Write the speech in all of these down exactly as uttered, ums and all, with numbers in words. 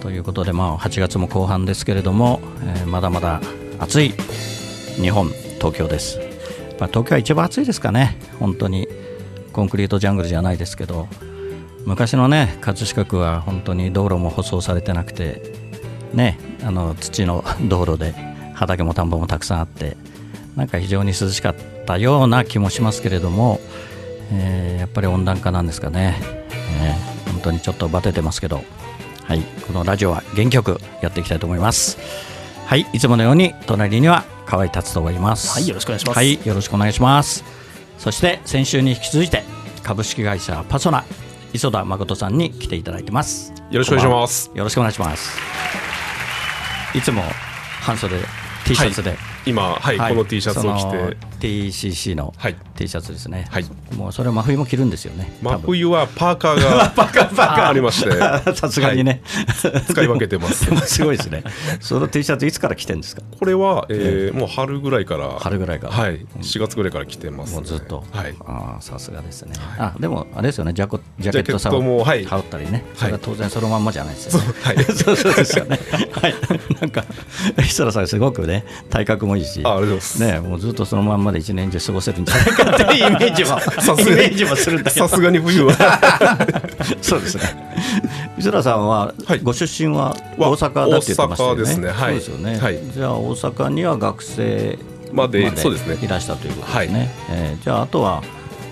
ということで、まあ、はちがつも後半ですけれども、えー、まだまだ暑い日本、東京です。まあ、東京は一番暑いですかね。本当にコンクリートジャングルじゃないですけど、昔のね葛飾区は本当に道路も舗装されてなくてね、あの土の道路で畑も田んぼもたくさんあって、なんか非常に涼しかったような気もしますけれども、えー、やっぱり温暖化なんですかね、えー、本当にちょっとバテてますけど、はい、このラジオは元気よくやっていきたいと思います。はい、いつものように隣には河合達人がいます。はい、よろしくお願いします。はい、よろしくお願いします。そして先週に引き続いて株式会社パソナ磯田誠さんに来ていただいてます。よろしくお願いします。よろしくお願いします。いつも半袖 T シャツで、はい、今、はいはい、この T シャツを着て ティーシーシー の T シャツですね、はい、もうそれは真冬も着るんですよね。真冬はパーカーがパーカーパーカーありまして、さすがにね、はい、使い分けてます。すごいですね。その T シャツいつから着てるんですか？これは、えー、もう春ぐらいから春ぐらいから、はい、しがつぐらいから着てます、ね、もうずっと、はい、あ、さすがですね、はい、あ、でもあれですよね、ジャコ、ジャケットさを羽織ったりね、はい、それは当然そのまんまじゃないですよね、はい、そうそうですよねはい、なんか磯田さんすごくね体格もいいし、ああ、ありがとうございます。ね、もうずっとそのまんまで一年中過ごせるんじゃないかっていうイメージもイメージもするんだけど、さすがに冬はそうですね。磯田さんは、はい、ご出身は大阪だって言ってましたよね。大阪ですね、はい、そうですよね、はい、じゃあ大阪には学生までいらしたということですね、はい、えー、じゃああとは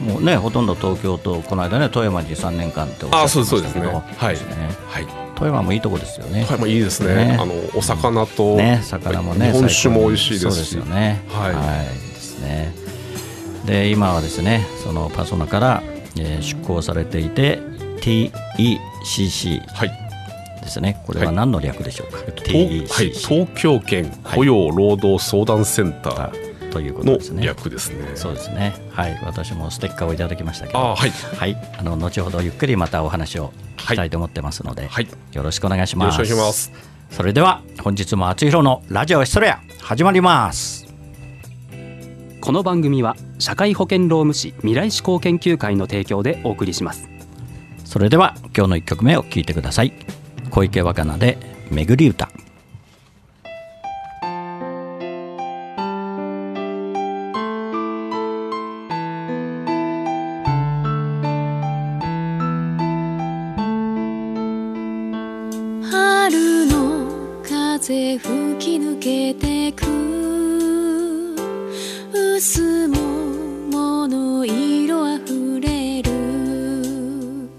もうねほとんど東京と、この間ね富山にさんねんかんっておっしゃってましたけど、あ、そうですね、はい、はい、富山もいいとこですよね。富山いいですね、ね、あのお魚と、ね、魚もね、日本酒も美味しいですし、そうですよね、はい、はい、ですね。で今はですね、そのパソナから、えー、出向されていて ティーイーシーシー ですね、はい、これは何の略でしょうか、はい、ティーイーシーシー、はい、東京圏雇用労働相談センター、はい、ということですね。略ですね。そうですね、はい、私もステッカーをいただきましたけど、あ、はい、はい、あの後ほどゆっくりまたお話を聞きたいと思ってますので、はいはい、よろしくお願いします。よろしくお願いします。それでは本日も厚弘のラジオエストレア始まります。この番組は社会保険労務士未来志向研究会の提供でお送りします。それでは今日のいっきょくめを聴いてください。小池若菜でめぐり歌。風吹き抜けてく薄桃の色あふれる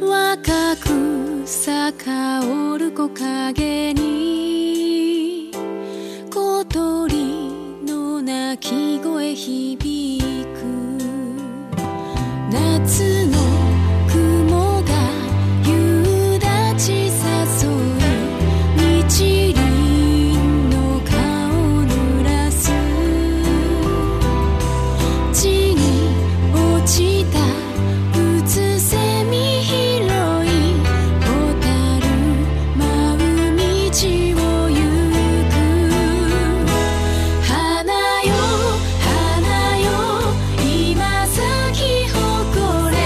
若くさ香る木陰に小鳥の鳴き声響く夏の雲が夕立ち誘う一輪の顔濡らす地に落ちたうつせみ拾い蛍舞う道を行く花よ花よ今咲き誇れ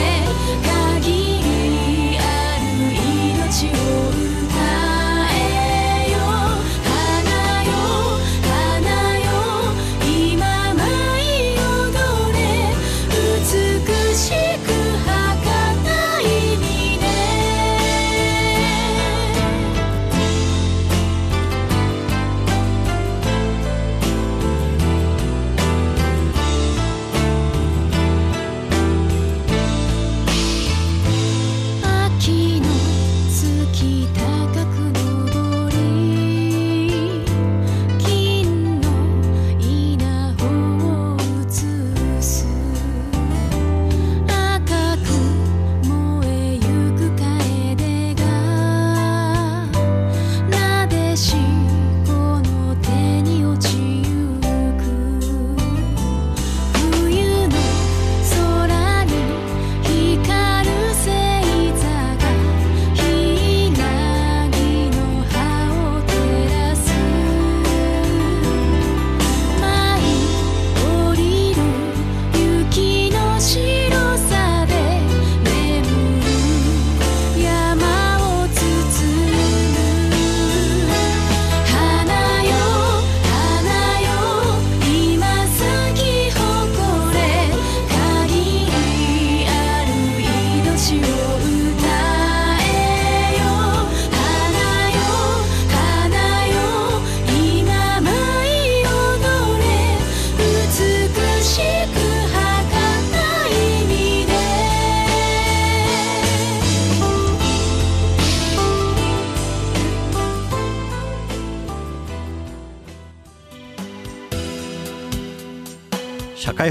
社会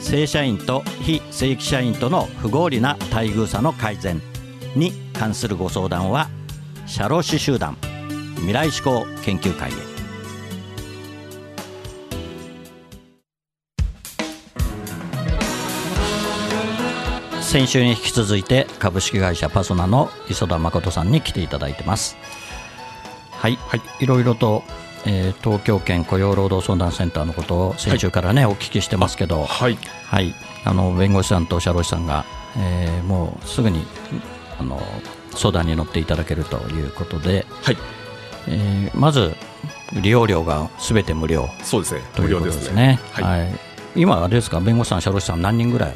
正社員と非正規社員との不合理な待遇差の改善に関するご相談は、社労士集団未来志向研究会へ。先週に引き続いて、株式会社パソナの磯田誠さんに来ていただいてます。はい、はい、いろいろと、えー、東京圏雇用労働相談センターのことを先週からね、はい、お聞きしてますけど、はいはい、あの弁護士さんと社労士さんが、えー、もうすぐにあの相談に乗っていただけるということで、はい、えー、まず利用料がすべて無料そうですねということですね。はいはい、今あれですか、弁護士さん社労士さん何人ぐらい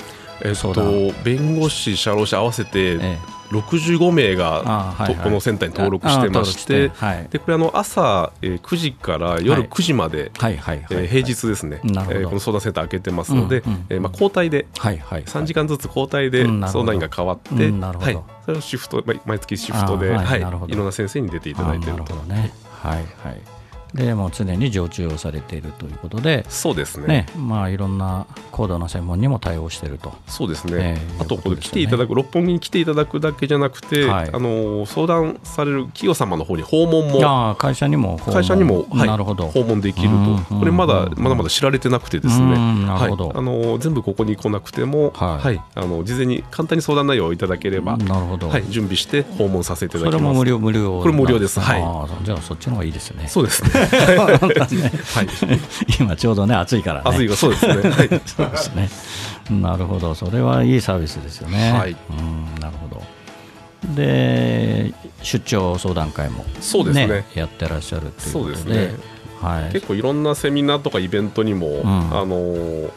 相談、えっと、弁護士社労士合わせて、ええろくじゅうごめいがこのセンターに登録してまして、でこれあの朝くじから夜くじまで平日ですね、この相談センター開けてますので、まあ交代でさんじかんずつ交代で相談員が変わって、それをシフト、毎月シフトでいろんな先生に出ていただいていると。でもう常に常駐をされているということで、そうです ね, ね、まあ、いろんな高度な専門にも対応していると。そうですね、えー、あとこれ来ていただく、六本木に来ていただくだけじゃなくて、はい、あの相談される企業様の方に訪問も、あ会社にも訪問、会社にも、はい、なるほど、訪問できると。これまだまだまだ知られてなくてですね、はい、あの全部ここに来なくても、はいはい、あの事前に簡単に相談内容をいただければ、なるほど、はい、準備して訪問させていただきます。それも無料無料これ無料です。はい、あじゃあそっちの方がいいですね。そうですね今ちょうどね暑いからね。暑いがそうですね。はい、そうですね。なるほど、それはいいサービスですよね。はい、うん、なるほど。で出張相談会も、ね、そうですね、やってらっしゃるということで、そうですね、はい、結構いろんなセミナーとかイベントにも、うん、あの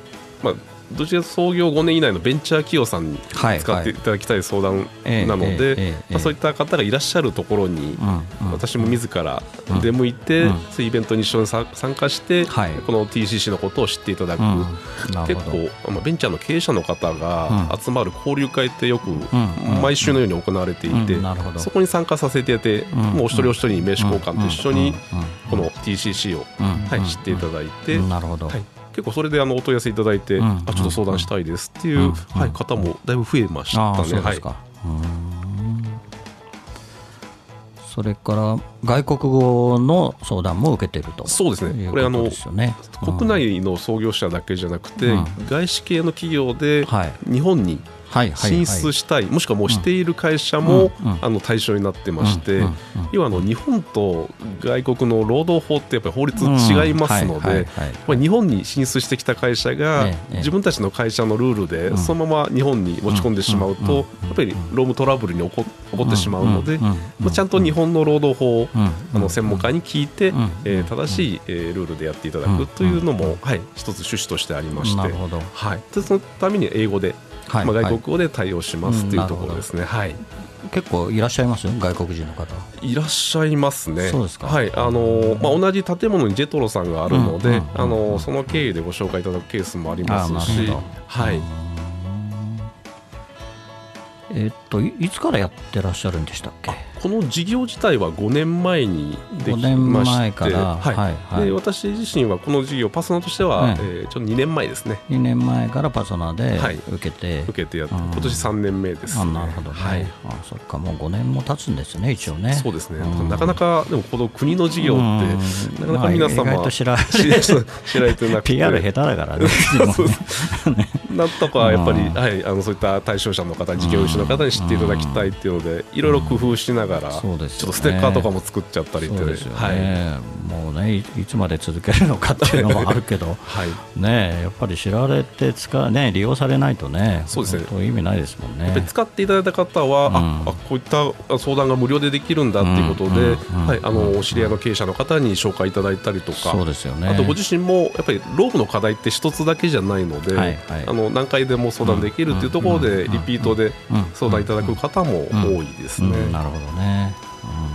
まあどちらか創業ごねん以内のベンチャー企業さんに使っていただきたい相談なので、そういった方がいらっしゃるところに私も自ら出向いて、そういうイベントに一緒に参加してこの ティーシーシー のことを知っていただく、結構ベンチャーの経営者の方が集まる交流会ってよく毎週のように行われていて、そこに参加させていただいて、もうお一人お一人に名刺交換と一緒にこの ティーシーシー を知っていただいて、結構それであのお問い合わせいただいて、うんうん、あちょっと相談したいですっていう、うんうん、はい、方もだいぶ増えましたね。そうですか、はい、うんそれから外国語の相談も受けていると。そうですね、これあの、うん、国内の創業者だけじゃなくて、うん、外資系の企業で日本に進出したい、もしくはもうしている会社も、うん、あの対象になってまして、うんうんうん、要はあの日本と外国の労働法ってやっぱり法律違いますので、日本に進出してきた会社が自分たちの会社のルールでそのまま日本に持ち込んでしまうと、やっぱり労務トラブルに起こ、起こってしまうので、ちゃんと日本の労働法をあの専門家に聞いて、えー、正しいルールでやっていただくというのも、はい、一つ趣旨としてありまして、なるほど、はい、でそのために英語で、はい、まあ、外国語で対応しますというところですね。はい、結構いらっしゃいますよ、外国人の方いらっしゃいますね。そうですか、はい、あのまあ、同じ建物にジェトロさんがあるので、その経由でご紹介いただくケースもありますし、はい、えー、っと い, いつからやってらっしゃるんでしたっけ。この事業自体はごねんまえにできまして、私自身はこの事業パソナとしては、ねえー、ちょっとにねんまえですね。にねんまえからパソナで受けて、はい、受けてやって、うん、今年さんねんめですね。あ、なるほどね、はい、あそっか、もうごねんも経つんですね、一応ね。そうですね、うん、なかなかでもこの国の事業って、うん、なかなか皆様、まあ、意外と知られてなくてピーアール 下手だからねなんとかやっぱり、うん、はい、あのそういった対象者の方、事業主の方に知っていただきたいっていうので、いろいろ工夫しながらながら、そうですね、ちょっとステッカーとかも作っちゃったりって、そうですよね、はい、もうね、いつまで続けるのかっていうのもあるけど、はいね、やっぱり知られて使、ね、利用されないとね、そうですね、本当意味ないですもんね。やっぱり使っていただいた方は、うん、ああこういった相談が無料でできるんだっていうことで、お知り合いの経営者の方に紹介いただいたりとか、そうですよね、あとご自身もやっぱりロープの課題って一つだけじゃないので、はいはい、あの何回でも相談できるっていうところでリピートで相談いただく方も多いですね、うんうん、なるほどね、うん、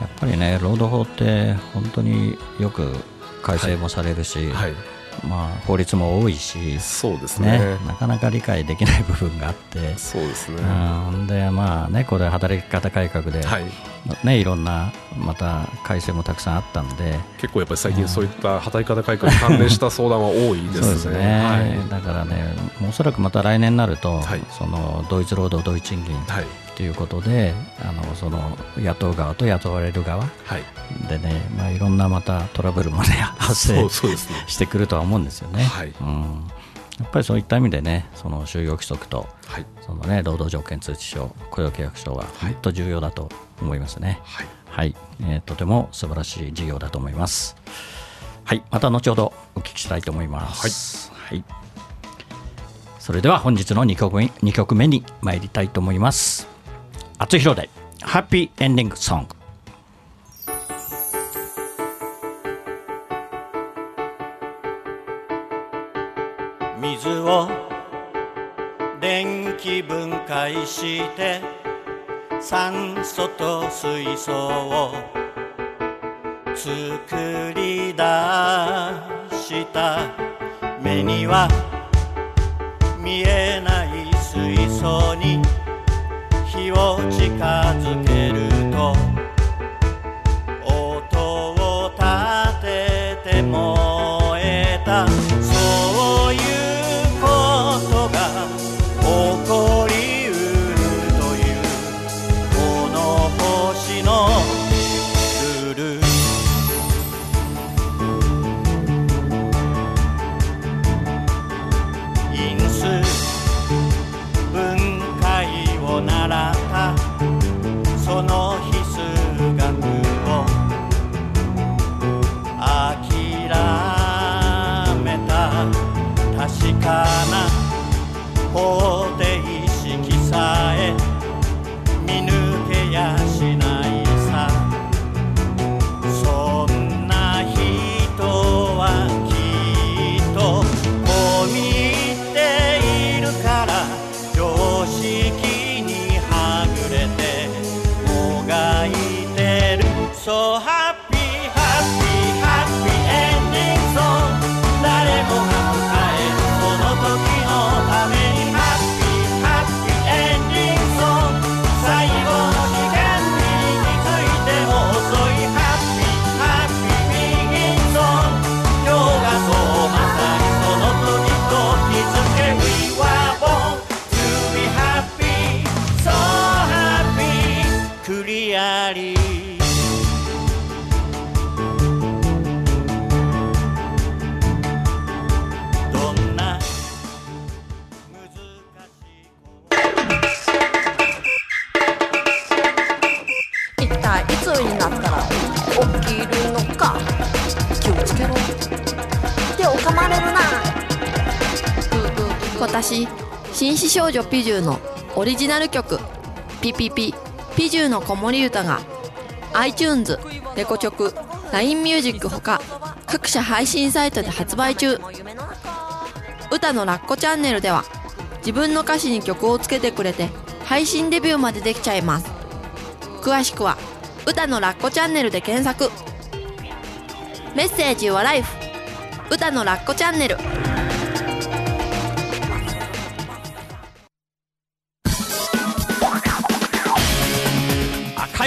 やっぱりね労働法って本当によく改正もされるし、はいはい、まあ、法律も多いし、そうですね、ね、なかなか理解できない部分があって、そうですね、うん、でまあね、これ働き方改革で、はいね、いろんなまた改正もたくさんあったんで、結構やっぱり最近そういった働き方改革に関連した相談は多いですねそうですね、はい、だからねおそらくまた来年になると、はい、その同一労働同一賃金、はいということで、あのその雇う側と雇われる側、はい、でね、まあ、いろんなまたトラブルも、ね、発生してくるとは思うんですよね、はい、うん、やっぱりそういった意味でね、その就業規則と、はい、そのね、労働条件通知書、雇用契約書は本当重要だと思いますね、はいはい、えー、とても素晴らしい事業だと思います。はい、また後ほどお聞きしたいと思います、はいはい、それでは本日のにきょくめ、にきょくめに参りたいと思います。厚弘でハッピーエンディングソング。水を電気分解して酸素と水素を作り出した。目には見えない水素に火を近づけると音を立てて燃えた。そういうことが起こりうるというこの星のルール。因数分解を習ったその日数学を諦めた。確かな方程式さえ見抜けやしないさ。そんな人はきっとこう見ているから常識So happy, happy, happy ending song. 誰もが迎えるその時のために Happy, happy ending song. 最後の時間に気づいても遅い Happy, happy begin song. 今日がそうまさにその時と気づけ We were born to be happy, so happy. クリアリー私、紳士少女ピジューのオリジナル曲ピピピピジューの子守唄が iTunes、レコチョク、ライン ミュージックほか各社配信サイトで発売中。歌のラッコチャンネルでは自分の歌詞に曲をつけてくれて配信デビューまでできちゃいます。詳しくは歌のラッコチャンネルで検索。メッセージはライフ歌のラッコチャンネル。赤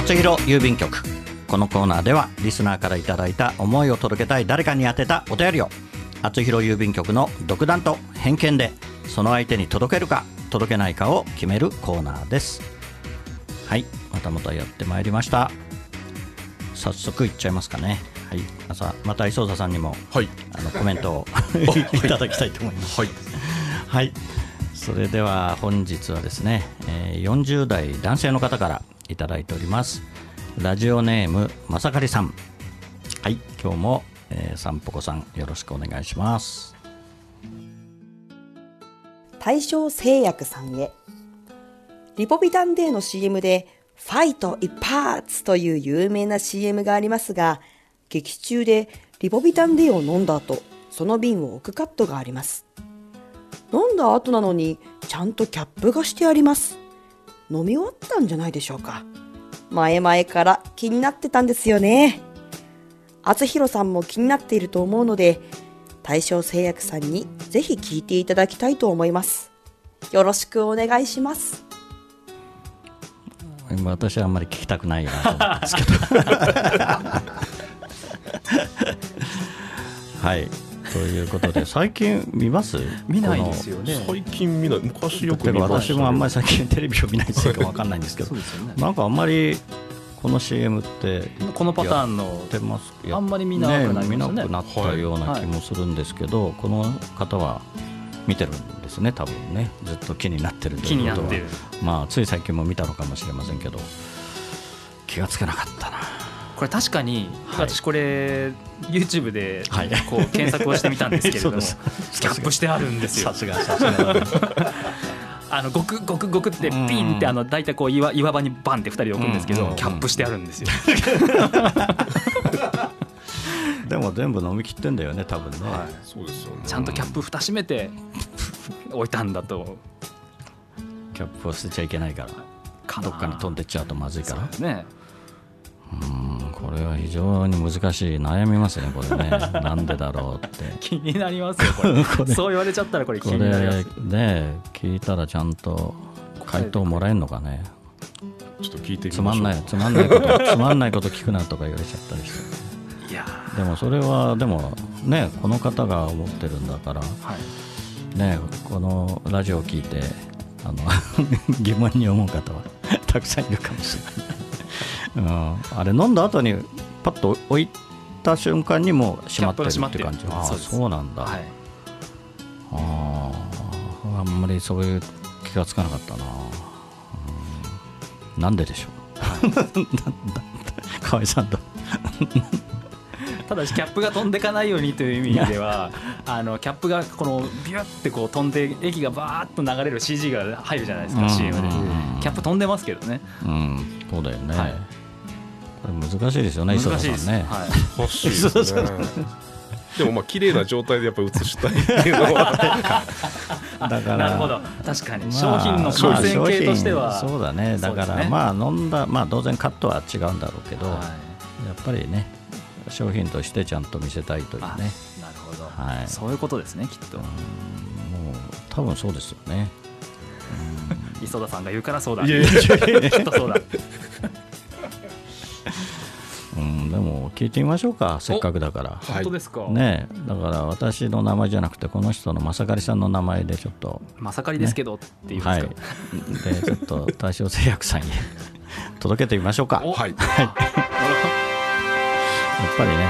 厚弘郵便局。このコーナーではリスナーからいただいた思いを届けたい誰かに宛てたお便りを厚弘郵便局の独断と偏見でその相手に届けるか届けないかを決めるコーナーです。はい、またまたやってまいりました。早速いっちゃいますかね。はい、朝また磯田さんにも、はい、あのコメントをいただきたいと思います、はいはい。それでは本日はですね、えー、よんじゅう代男性の方からいただいております。ラジオネームまさかりさん。はい、今日も、えー、さんぽこさんよろしくお願いします。大正製薬さんへ。リポビタンデーの シーエム でファイト一発という有名な シーエム がありますが、劇中でリポビタンデーを飲んだ後その瓶を置くカットがあります。飲んだ後なのにちゃんとキャップがしてあります。飲み終わったんじゃないでしょうか。前々から気になってたんですよね。厚弘さんも気になっていると思うので、大正製薬さんにぜひ聞いていただきたいと思います。よろしくお願いします。私はあんまり聞きたくないようなと思うんですけどはい、ということで最近見ます見ないですよね。最近見ない。昔よく見ました。私もあんまり最近テレビを見ないせいか分かんないんですけどす、ね、なんかあんまりこの シーエム ってこのパターンのあんまり見なくなりましたね。見なくなったような気もするんですけど、はいはい、この方は見てるんですね。多分ね、ずっと気になってるということは、まあ、つい最近も見たのかもしれませんけど気がつけなかったな。これ確かに、はい、私これ YouTube でこう検索をしてみたんですけれども、はい、キャップしてあるんですよ。さすがさすがあのゴクゴクゴクってピンってあの大体こう 岩, 岩場にバンってふたり置くんですけど、うんうんうん、キャップしてあるんですよでも全部飲み切ってんだよね多分 ね,、はい、そうですよね。ちゃんとキャップ蓋閉めて置いたんだとキャップを捨てちゃいけないからどっかに飛んでっちゃうとまずいからですね。うん、これは非常に難しい。悩みますねこれねなんでだろうって気になりますよこれこれそう言われちゃったらこれ気になります。これね、聞いたらちゃんと回答もらえるのかね。ちょっと聞いてみましょう。つまんないつまんないことつまんないこと聞くなとか言われちゃったりしていやでもそれはでもね、この方が思ってるんだから、はい、ね、このラジオを聞いてあの疑問に思う方はたくさんいるかもしれないうん、あれ飲んだ後にパッと置いた瞬間にもう閉まってるって感じ。ああ、そうなんだ、はい、ああ、あんまりそういう気がつかなかったな、うん、なんででしょう河合さんだただしキャップが飛んでかないようにという意味ではあのキャップがこのビュってこう飛んで液がバーっと流れる シージー が入るじゃないですか、うん、シーエム でキャップ飛んでますけどね、うん、そうだよね、はい、これ難しいですよね。難しいです磯田さんね、はい、欲しいですねでもまあ綺麗な状態でやっぱり映したいっていうのはだからなるほど、確かに、まあ、商品の完成形としてはそうだね。だからまあ飲んだ、まあ、当然カットは違うんだろうけど、はい、やっぱりね商品としてちゃんと見せたいというね。なるほど、はい、そういうことですねきっと。うん、もう多分そうですよね。うん、磯田さんが言うからそうだ。いやいやきっとそうだ。うん、でも聞いてみましょうか。せっかくだから。本当ですか。ね、だから私の名前じゃなくてこの人のまさかりさんの名前でちょっと、ね。まさかりですけどっていうんですか。はい。でちょっと大正製薬さんに届けてみましょうか。はい。やっぱりね、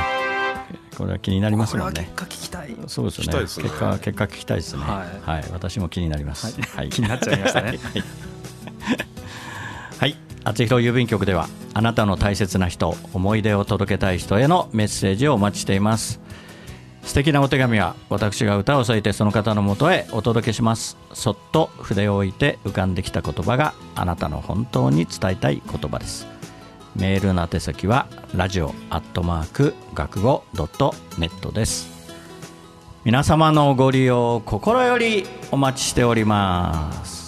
これは気になりますもんね。これは結果聞きたい。そうですね。聞きたいですね。結果、結果聞きたいですね。はい。はい、私も気になります。はい。気になっちゃいましたね。はい。はい。厚弘郵便局では、あなたの大切な人、思い出を届けたい人へのメッセージをお待ちしています。素敵なお手紙は、私が歌を添えてその方のもとへお届けします。そっと筆を置いて浮かんできた言葉があなたの本当に伝えたい言葉です。メールの宛先はラジオアットマーク学語ドットネットです。皆様のご利用を心よりお待ちしております。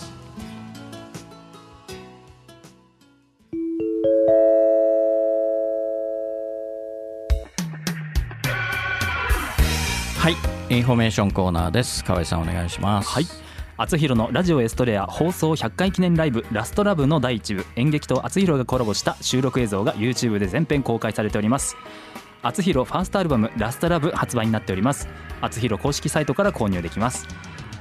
はい、インフォメーションコーナーです。河合さんお願いします。はい、厚弘のラジオエストレア放送ひゃっかい記念ライブラストラブのだいいちぶ、演劇と厚弘がコラボした収録映像が YouTube で全編公開されております。厚弘ファーストアルバムラストラブ発売になっております。厚弘公式サイトから購入できます。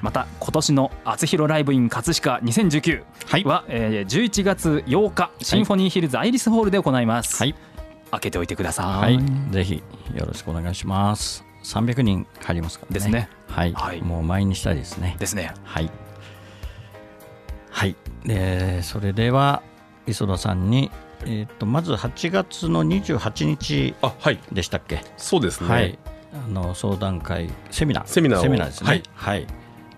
また今年の厚弘ライブイン葛飾にせんじゅうきゅうは、はい、えー、じゅういちがつようかシンフォニーヒルズアイリスホールで行います。はい、開けておいてください。はい、ぜひよろしくお願いします。さんびゃくにん入りますからね。ですね。はい、はい、もう前にしたいですね。ですね。はい、はい、でそれでは磯田さんに、えー、とまずはちがつのにじゅうはちにちでしたっけ。あ、はい、そうですね、はい、あの相談会セミナーセミナーセミナーですね。はい、はい、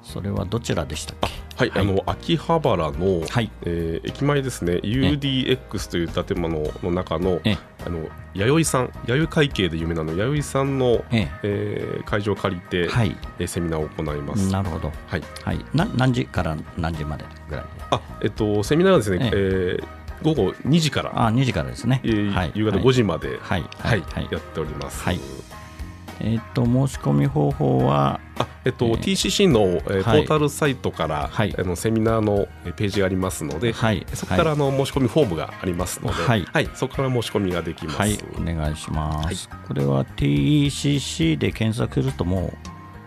それはどちらでしたっけ。はい、はい、あの秋葉原の、はい、えー、駅前ですね。 ユーディーエックス という建物の中 の, あの弥生さん、弥生会計で有名なの弥生さんの、ええー、会場を借りて、はい、えー、セミナーを行います。なるほど、はいはい、な何時から何時までぐらい。あ、えっと、セミナーはですね、えええーごごにじから、あにじからですね、えー、夕方ごじまで、はいはいはいはい、やっております。はい、えー、と申し込み方法は、あ、えーとえー、ティーシーシー の、えーはい、ポータルサイトから、はい、あのセミナーのページがありますので、はい、そこからあの、はい、申し込みフォームがありますので、はいはい、そこから申し込みができます。はい、お願いします。はい、これは ティーシーシー で検索するともう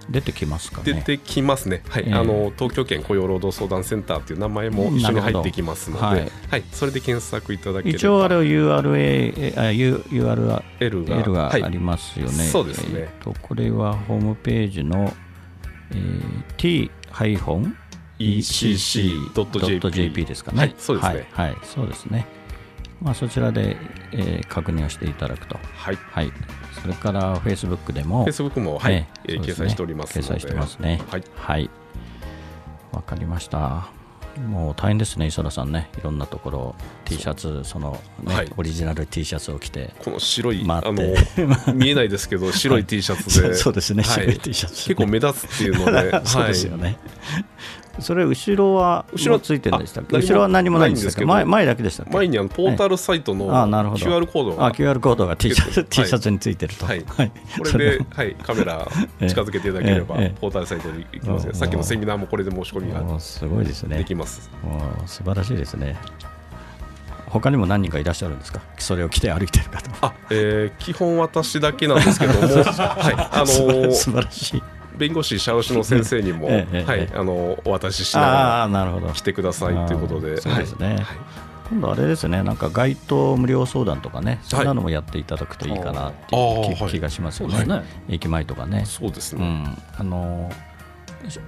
出てきますかね。出てきますね、はい、えー、あの東京圏雇用労働相談センターという名前も一緒に入ってきますので、はいはい、それで検索いただければ。一応あれは ユーアールエル がありますよね。はい、そうですね。えー、とこれはホームページの、えー、ティーイーシーシードットジェーピー ですかね。はい、そうですね、はいはい、そうですね。まあ、そちらで、えー、確認をしていただくと。はい、はい、それから Facebook でも Facebook も、はい、えーね、掲載しておりますので。掲載してますね。はい、はい、わかりました。もう大変ですね、磯田さんね。いろんなところ T シャツ、その、ね、はい、オリジナル T シャツを着て、この白い、あの見えないですけど白い T シャツで、はい、そうですね、はい、白い T シャツ、ね、結構目立つっていうので、ね、そうですよね。はい、それ後ろは後ろついてるんでしたっけ。後ろは何もないんですけど、前、前だけでしたっけ。前にあのポータルサイトの キューアール コードが、あ、 キューアール コードが T シャツ、はい、T シャツについてると。はいはい、これで、はい、カメラ近づけていただければ、えーえー、ポータルサイトに行きますね。さっきのセミナーもこれで申し込みがすごいですね。できます。素晴らしいですね。他にも何人かいらっしゃるんですか。それを着て歩いてる方。あ、えー、基本私だけなんですけども、はい、あのー、素晴らしい弁護士社労士の先生にも、ええええ、はい、あのー、お渡ししながら来てくださいということで。そうですね。はい、今度あれですね、なんか街頭無料相談とかね、そんなのもやっていただくといいかなっていう気がしますよね。はい、はい、駅前とかね。そうですね。うん、あのー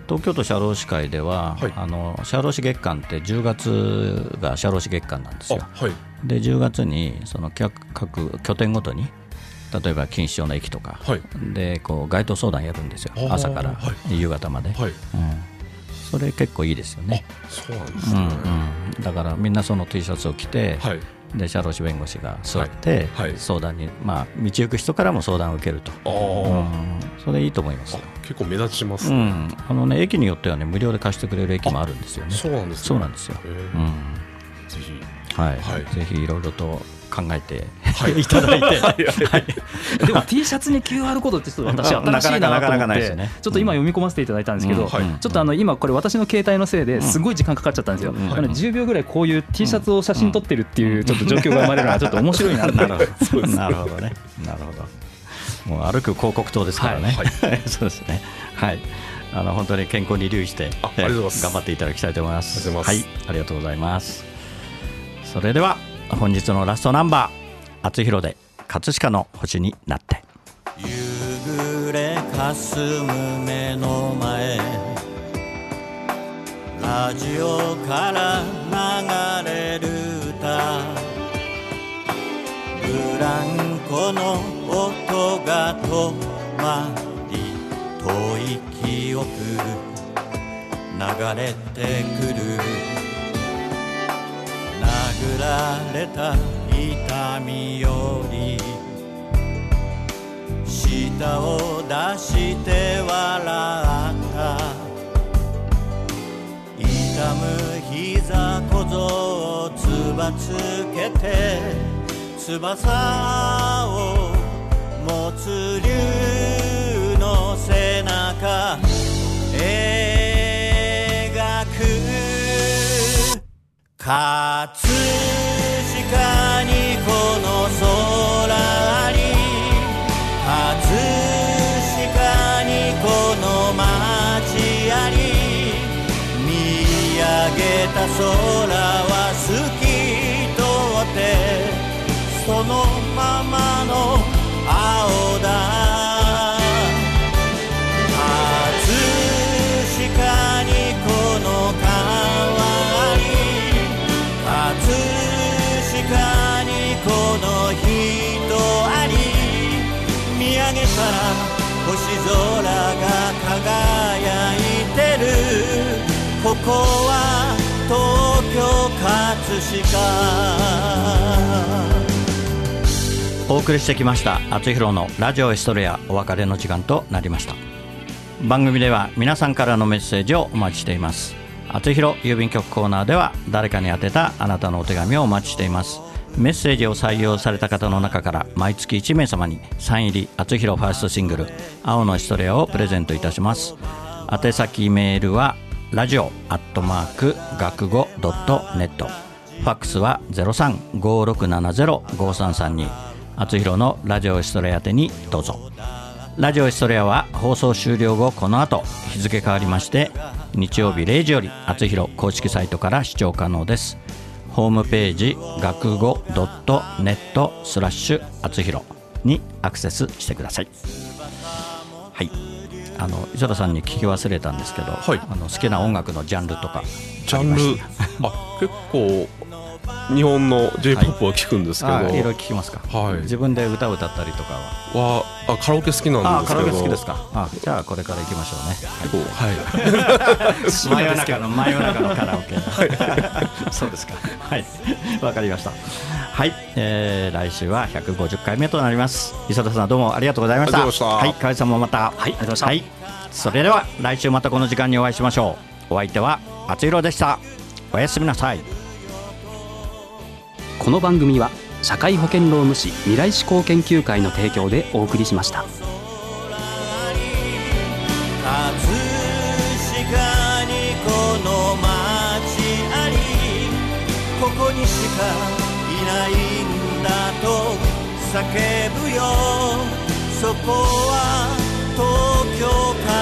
東京都社労士会では、はい、あの社労士月間ってじゅうがつが社労士月間なんですよ。はい、でじゅうがつにその各拠点ごとに、例えば錦糸町の駅とか、はい、でこう街頭相談やるんですよ。朝から夕方まで。はい、うん、それ結構いいですよね。そうなんですね。うんうん、だからみんなその T シャツを着て、はい、で社労士弁護士が座って、はいはい、相談に、まあ、道行く人からも相談を受けると。あ、うん、それいいと思います。結構目立ちますね。うん、あのね、駅によっては、ね、無料で貸してくれる駅もあるんですよね。そうなんですね。そうなんですよ。うん、ぜひ、はいはい、ぜひいろいろと考えて、はい、いただいてはい、はい、でも T シャツに キューアール コードってちょっと私新しいなと思って、ちょっと今読み込ませていただいたんですけど、うん、はい、ちょっとあの今これ私の携帯のせいですごい時間かかっちゃったんですよ。うん、あのじゅうびょうぐらいこういう T シャツを写真撮ってるっていうちょっと状況が生まれるのはちょっと面白いなってなるほどね、なるほど。もう歩く広告塔ですからね。はいはい、そうですね。はい、あの本当に健康に留意して頑張っていただきたいと思います。はい、ありがとうございます。それでは本日のラストナンバー、厚弘で葛飾の星になって。夕暮れ霞む目の前、ラジオから流れる歌、ブランコの音が止まり、遠い記憶流れてくる。殴られた痛みより舌を出して笑った痛む膝小僧をつばつけて翼を持つ竜の背中描た空は透き通ってそのままの青だ」「葛飾にこの川に葛飾にこの人あり」「見上げたら星空が輝いてる」「ここは東京葛飾」お送りしてきましたあつひろのラジオエストレア、お別れの時間となりました。番組では皆さんからのメッセージをお待ちしています。あつひろ郵便局コーナーでは誰かに宛てたあなたのお手紙をお待ちしています。メッセージを採用された方の中から毎月いち名様にサイン入りあつひろファーストシングル青のエストレアをプレゼントいたします。宛先メールはラジオアットマーク学語ドットネット、ファックスはゼロさんごーろくななゼロごーさんさんに、あつひろのラジオエストレア宛てにどうぞ。ラジオエストレアは放送終了後この後日付変わりまして日曜日れいじよりあつひろ公式サイトから視聴可能です。ホームページ学語ドットネットスラッシュあつひろにアクセスしてください。はい。あの磯田さんに聞き忘れたんですけど、はい、あの好きな音楽のジャンルとかジャンルあ結構日本の J-ポップ は聞くんですけど、はい、いろいろ聞きますか、はい、自分で歌を歌ったりとかははあカラオケ好きなんですけど。あカラオケ好きですか。あじゃあこれから行きましょうね。はい、はい、真夜中の真夜中のカラオケ、はい、そうですか。はいわかりました。はい、えー、来週はひゃくごじゅっかいめとなります。磯田さんどうもありがとうございました。はい河合さんもまた、はい、ありがとうございました、はい、それでは来週またこの時間にお会いしましょう。お相手はあつひろでした。おやすみなさい。この番組は社会保険労務士未来志向研究会の提供でお送りしました。葛飾にこの街あり、ここにしかいないんだと叫ぶよ。そこは東京葛飾。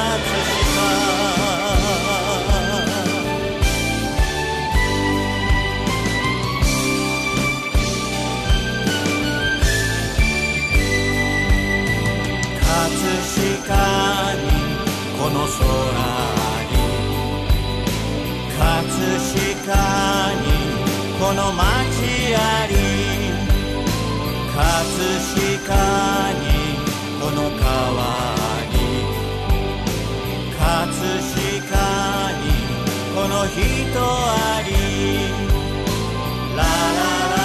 確かにこの空に葛飾にこの街あり、葛飾にこの川に葛飾にこの人あり、ララ葛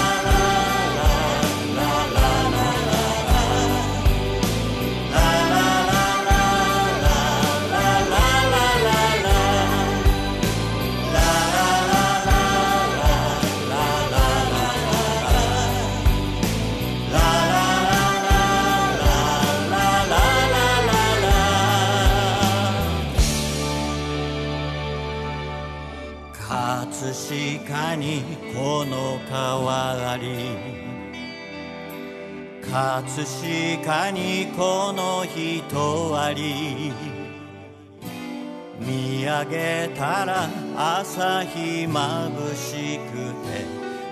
飾にこの川あり、葛飾にこの人あり、見上げたら朝日まぶしくて、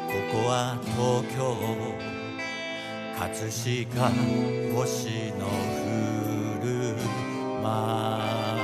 ここは東京葛飾星の降る街。